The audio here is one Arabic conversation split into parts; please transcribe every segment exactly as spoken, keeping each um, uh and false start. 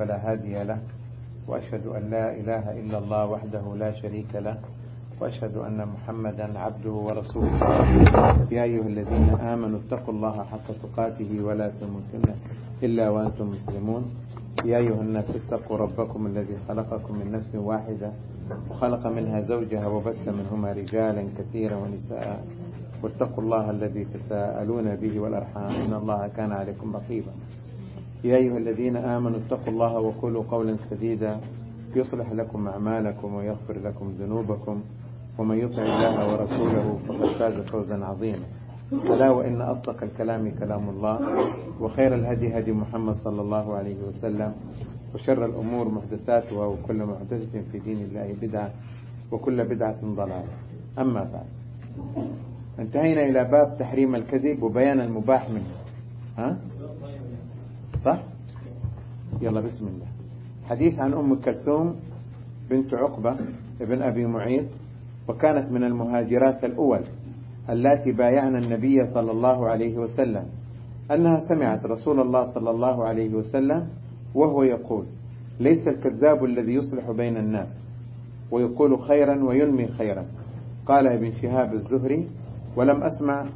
فلا هادي له، وأشهد أن لا إله إلا الله وحده لا شريك له، وأشهد أن محمدا عبده ورسوله. يا أيها الذين آمنوا اتقوا الله حق تقاته ولا تموتن إلا وأنتم مسلمون. يا أيها الناس اتقوا ربكم الذي خلقكم من نفس واحدة وخلق منها زوجها وبث منهما رجالا كثيرا ونساء، واتقوا الله الذي تساءلون به والأرحام إن الله كان عليكم رقيبا. يا أيها الذين آمنوا اتقوا الله وقولوا قولا سديدا يصلح لكم أعمالكم ويغفر لكم ذنوبكم، ومن يطع الله ورسوله فقد فاز فوزا عظيما. ألا وإن أصدق الكلام كلام الله، وخير الهدي هدي محمد صلى الله عليه وسلم، وشر الأمور محدثاتها، وكل محدثة في دين الله بدعة، وكل بدعة ضلالة. أما بعد، انتهينا إلى باب تحريم الكذب وبيان المباح منه. ها؟ صح؟ يلا بسم الله. حديث عن أم كلثوم بنت عقبة ابن أبي معيط، وكانت من المهاجرات الأول التي بايعن النبي صلى الله عليه وسلم، أنها سمعت رسول الله صلى الله عليه وسلم وهو يقول: ليس الكذاب الذي يصلح بين الناس ويقول خيرا وينمي خيرا. قال ابن شهاب الزهري: ولم أسمع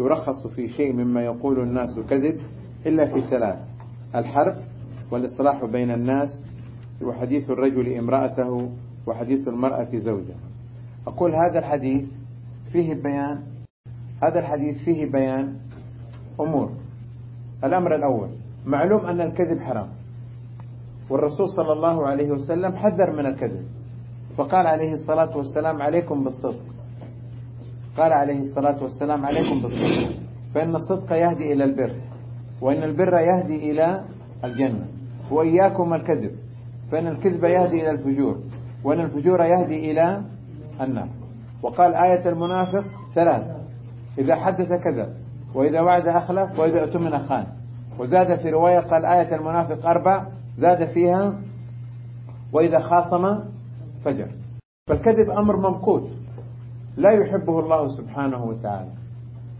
يرخص في شيء مما يقول الناس كذب إلا في ثلاث: الحرب، والإصلاح بين الناس، وحديث الرجل امرأته، وحديث المرأة زوجها. أقول هذا الحديث فيه بيان هذا الحديث فيه بيان أمور. الأمر الأول، معلوم أن الكذب حرام، والرسول صلى الله عليه وسلم حذر من الكذب، فقال عليه الصلاة والسلام: عليكم بالصدق. قال عليه الصلاة والسلام: عليكم بالصدق، فإن الصدق يهدي إلى البر، وإن البر يهدي إلى الجنة، وإياكم الكذب، فإن الكذب يهدي إلى الفجور، وإن الفجور يهدي إلى النار. وقال آية المنافق ثلاث: إذا حدث كذب، وإذا وعد أخلف، وإذا اؤتمن خان. وزاد في رواية قال آية المنافق أربع، زاد فيها: وإذا خاصم فجر. فالكذب أمر ممقوت لا يحبه الله سبحانه وتعالى.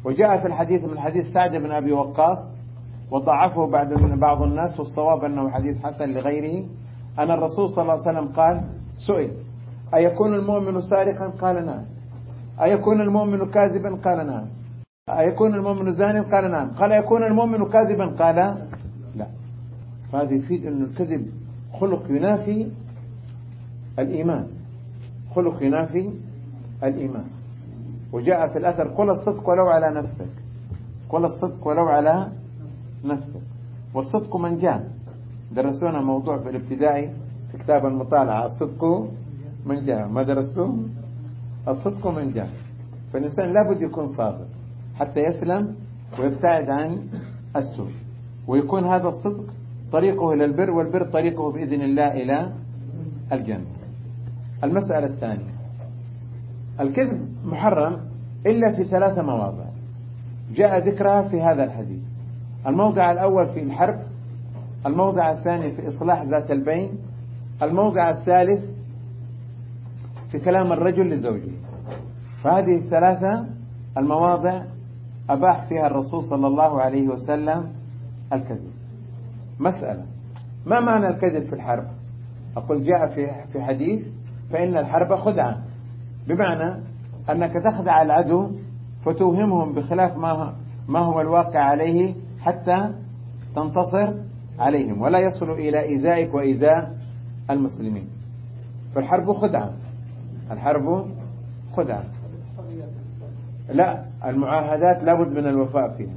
وجاء في الحديث من حديث سعد بن أبي وقاص، وضعفه بعد من بعض الناس، والصواب أنه حديث حسن لغيره، أن الرسول صلى الله عليه وسلم قال: سئل: أيكون المؤمن سارقا؟ قال: نعم. أيكون المؤمن كاذبا؟ قال: نعم. أيكون المؤمن زانيا؟ قال: نعم. قال: أيكون المؤمن كاذبا؟ قال: لا. فهذا يفيد أن الكذب خلق ينافي الإيمان خلق ينافي الإيمان. وجاء في الأثر: قل الصدق ولو على نفسك قل الصدق ولو على نفسك. والصدق منجان، درسونا موضوع في الابتدائي في كتاب المطالعة، الصدق منجان. ما درستم؟ الصدق منجان. فالإنسان لابد يكون صادق حتى يسلم ويبتعد عن السوء، ويكون هذا الصدق طريقه إلى البر، والبر طريقه بإذن الله إلى الجنة. المسألة الثانية، الكذب محرم إلا في ثلاثة مواضع جاء ذكرها في هذا الحديث: الموضع الأول في الحرب، الموضع الثاني في إصلاح ذات البين، الموضع الثالث في كلام الرجل لزوجه. فهذه الثلاثة المواضع أباح فيها الرسول صلى الله عليه وسلم الكذب. مسألة: ما معنى الكذب في الحرب؟ أقول جاء في حديث: فإن الحرب خدعة، بمعنى أنك تخدع العدو فتوهمهم بخلاف ما هو الواقع عليه حتى تنتصر عليهم، ولا يصل إلى إيذائك وإيذاء المسلمين. فالحرب خدعة الحرب خدعة لا، المعاهدات لابد من الوفاء فيها،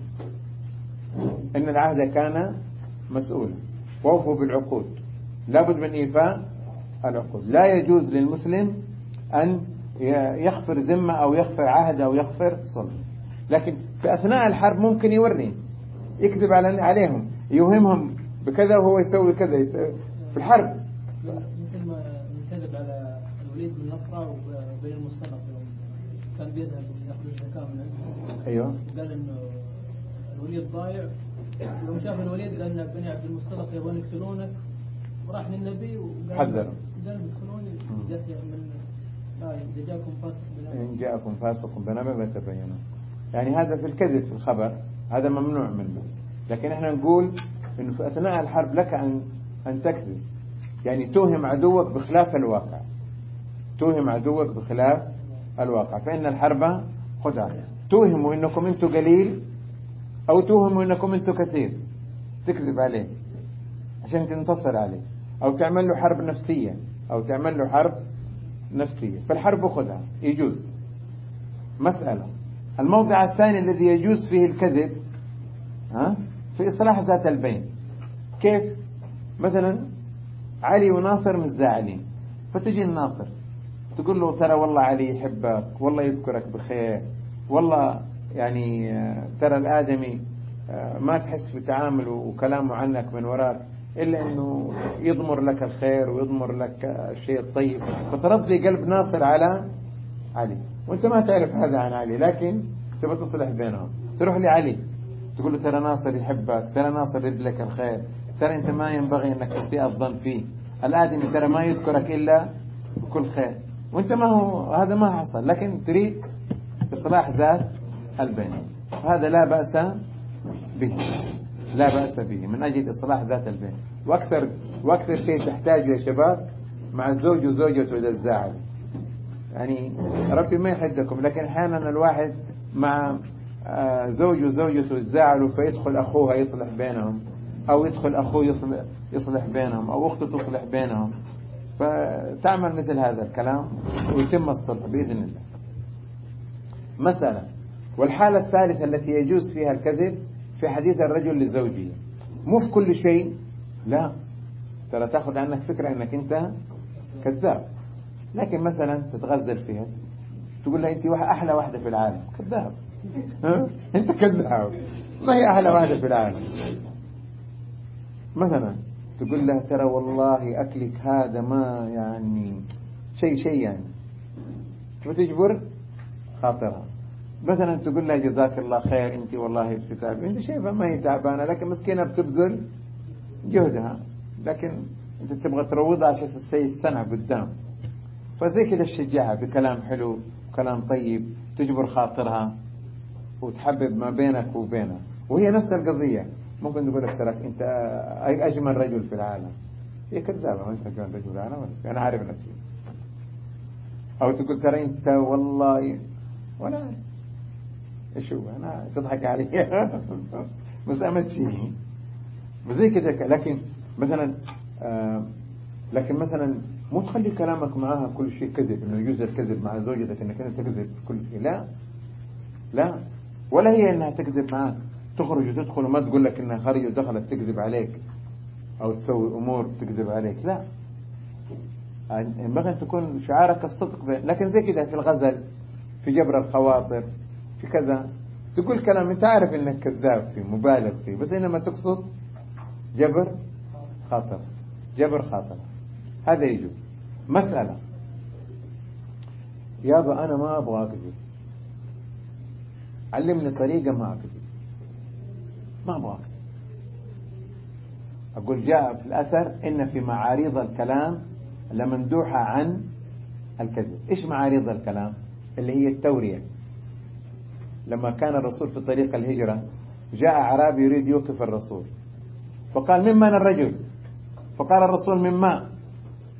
إن العهد كان مسؤولا، ووفوا بالعقود، لابد من إيفاء العقود. لا يجوز للمسلم أن يخفر ذمة أو يخفر عهد أو يخفر صلح، لكن في أثناء الحرب ممكن يوري يكذب عليهم، يوهمهم بكذا وهو يسوي كذا يسوي في الحرب. مثل ما يكذب على الوليد بن نصرة وبين المستنقع، كان بيذهب يأخذ الزكاة من عنده. أيوه. قال إنه الوليد ضايع، لو شاف الوليد قال إن بني عبد المستنقع يبون يقتلونك، وراح للنبي وقال: حذر. قال: يدخلوني من آه إن جاءكم فاسق بنبأ إن جاءكم فاسق بنبأ فتبينوا. يعني هذا في الكذب في الخبر، هذا ممنوع منه. لكن احنا نقول انه في اثناء الحرب لك ان أن تكذب، يعني توهم عدوك بخلاف الواقع، توهم عدوك بخلاف الواقع. فإن الحرب خدعة، توهموا أنكم أنتم قليل أو توهموا أنكم أنتم كثير، تكذب عليه عشان تنتصر عليه، أو تعمل له حرب نفسية أو تعمل له حرب نفسية. فالحرب خدعة يجوز. مسألة الموضع الثاني الذي يجوز فيه الكذب ها في إصلاح ذات البين. كيف؟ مثلا علي وناصر مزعلين، فتجي الناصر تقول له ترى والله علي يحبك، والله يذكرك بخير، والله يعني ترى الآدمي ما تحس بتعامله وكلامه عنك من وراك إلا أنه يضمر لك الخير ويضمر لك الشيء الطيب، فترضي قلب ناصر على علي، وانت ما تعرف هذا عن علي لكن تبى تصلح بينهم، تروح لعلي تقول له ترى ناصر يحبك، ترى ناصر يريد لك الخير، ترى انت ما ينبغي انك تسيء الظن فيه، الآدمي ترى ما يذكرك إلا بكل خير، وانت ما هو هذا ما حصل، لكن تريد إصلاح ذات البين. هذا لا بأس به، لا بأس به من أجل إصلاح ذات البين. وأكثر وأكثر شيء تحتاجه يا شباب مع الزوج وزوجته إذا تزاعل، يعني ربي ما يحدكم، لكن أحيانا الواحد مع زوج وزوجته يتزاعلوا فيدخل أخوها يصلح بينهم، أو يدخل أخوه يصلح, يصلح بينهم، أو أخته تصلح بينهم، فتعمل مثل هذا الكلام ويتم الصلح بإذن الله. مثلا والحالة الثالثة التي يجوز فيها الكذب في حديث الرجل لزوجه، مو في كل شيء، لا ترى تأخذ عنك فكرة أنك أنت كذاب، لكن مثلا تتغزل فيها تقول لها أنت أحلى واحدة في العالم، كذاب أنت كذاب، ما هي أحلى واحدة في العالم. مثلا تقول لها ترى والله أكلك هذا ما يعني شيء شيء يعني، فتجبر خاطرها. مثلا تقول لها جزاك الله خير، انت والله بتتعبي، انت شايفه ما هي تعبانه لكن مسكينه بتبذل جهدها، لكن انت تبغى تروضها عشان تسيء السمعه قدام، فزي كده تشجعها بكلام حلو وكلام طيب، تجبر خاطرها وتحبب ما بينك وبينها. وهي نفس القضيه، ممكن تقول لك تراك انت اجمل رجل في العالم، هي كذابه، ما انت اجمل رجل في العالم انا عارف نفسي. او تقول ترى انت والله وانا عارف شو أنا تضحك علي بس أمد شيء بزي كده. لكن مثلا آه لكن مثلا مو تخلي كلامك معها كل شيء كذب، إنه يجوز الكذب مع زوجتك إنك أنت تكذب كل شيء، لا لا، ولا هي إنها تكذب معك، تخرج وتدخل وما تقول لك إنها خارج ودخلت تكذب عليك أو تسوي أمور تكذب عليك، لا ينبغي أن تكون شعارك الصدق. لكن زي كده في الغزل، في جبر الخواطر، في كذا، تقول كلام انت عارف انك كذاب فيه مبالغ فيه، بس انما تقصد جبر خاطر، جبر خاطر، هذا يجوز. مسألة يابا انا ما ابغى اكذب، علمني طريقة ما اكذب، ما ابغى اكذب. اقول جاء في الاثر ان في معاريض الكلام لمندوحة عن الكذب. ايش معاريض الكلام؟ اللي هي التورية. لما كان الرسول في طريق الهجرة جاء أعرابي يريد يوقف الرسول، فقال ممن الرجل؟ فقال الرسول من ماء،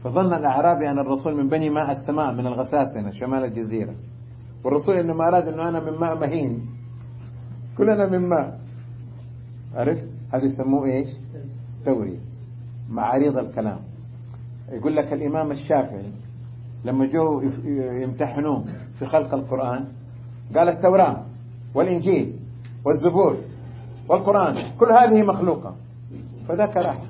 فظن الأعرابي أن الرسول من بني ماء السماء من الغساسنة هنا شمال الجزيرة، والرسول إنما أراد أنه أنا من ماء مهين، كلنا من ماء، عرفت؟ هذا يسموه إيش؟ توري، معاريض الكلام. يقول لك الإمام الشافعي لما جو يمتحنوه في خلق القرآن قال التوراة والإنجيل والزبور والقرآن كل هذه مخلوقة، فذاك راح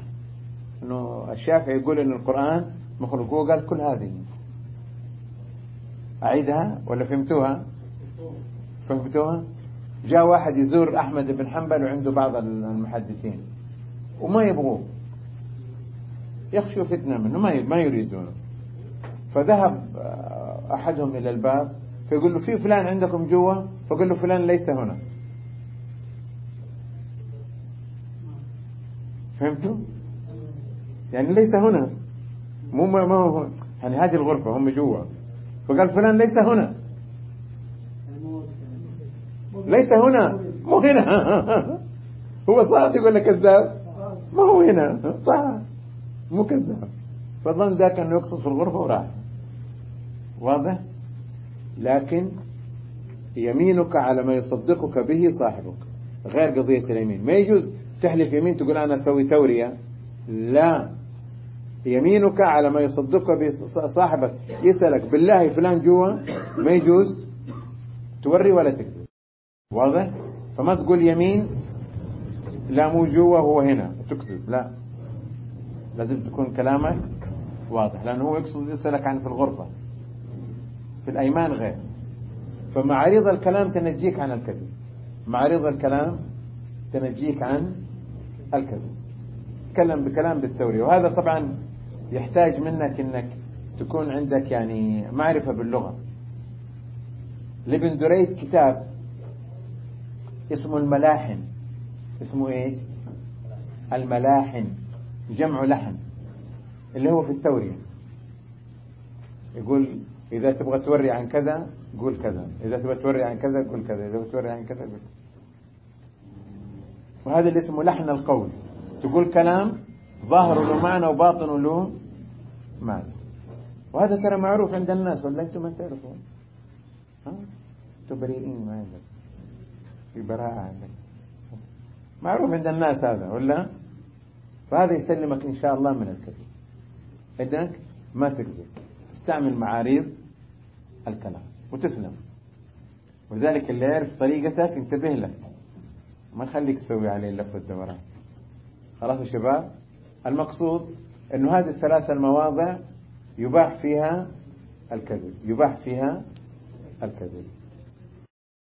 إنه الشافعي يقول إن القرآن مخلوق، وقال كل هذه. أعيدها ولا فهمتوها؟ فهمتوها؟ جاء واحد يزور أحمد بن حنبل وعنده بعض المحدثين وما يبغوه، يخشوا فتنة منه، ما يريدونه، فذهب أحدهم إلى الباب فيقول له في فلان عندكم جوا، فقال له فلان ليس هنا. فهمتوا؟ يعني ليس هنا، مو ما هو يعني هذه الغرفة هم جوا، فقال فلان ليس هنا، ليس هنا، مو هنا. هو صادق ولا كذاب؟ ما هو هنا، صح. مو كذاب، فظن ذاك أنه يقصد في الغرفة وراح. واضح؟ لكن يمينك على ما يصدقك به صاحبك، غير قضية اليمين. ما يجوز تحلف يمين تقول أنا أسوي تورية، لا، يمينك على ما يصدقك به صاحبك. يسألك بالله فلان جوا، ما يجوز توري ولا تكذب. واضح؟ فما تقول يمين لا مو جوا هو هنا تكذب، لا، لازم تكون كلامك واضح، لأنه هو يقصد يسألك عن في الغرفة، في الأيمان غير. فمعارض الكلام تنجيك عن الكذب، معارض الكلام تنجيك عن الكذب. تكلم بكلام بالتورية، وهذا طبعا يحتاج منك انك تكون عندك يعني معرفة باللغة. لابن دريد كتاب اسمه الملاحن، اسمه ايه؟ الملاحن، جمع لحن، اللي هو في التورية. يقول إذا تبغى توري عن كذا قول كذا، إذا تبغى توري عن كذا قول كذا، إذا توري عن كذا قول كذا. وهذا اللي اسمه لحن القول، تقول كلام ظاهر له معنى وباطن له معنى. وهذا ترى معروف عند الناس، ولا أنتم ما تعرفون؟ ها؟ أنتم بريئين، ما عندك في براءة، عندك معروف عند الناس هذا، ولا؟ فهذا يسلمك إن شاء الله من الكذب. إذنك ما تكذب، تستعمل معاريض الكلام وتسلم. ولذلك اللي يعرف طريقتك انتبه له، ما خليك تسوي عليه اللف والدوران. خلاص يا شباب، المقصود أنه هذه الثلاثة المواضع يباح فيها الكذب، يباح فيها الكذب.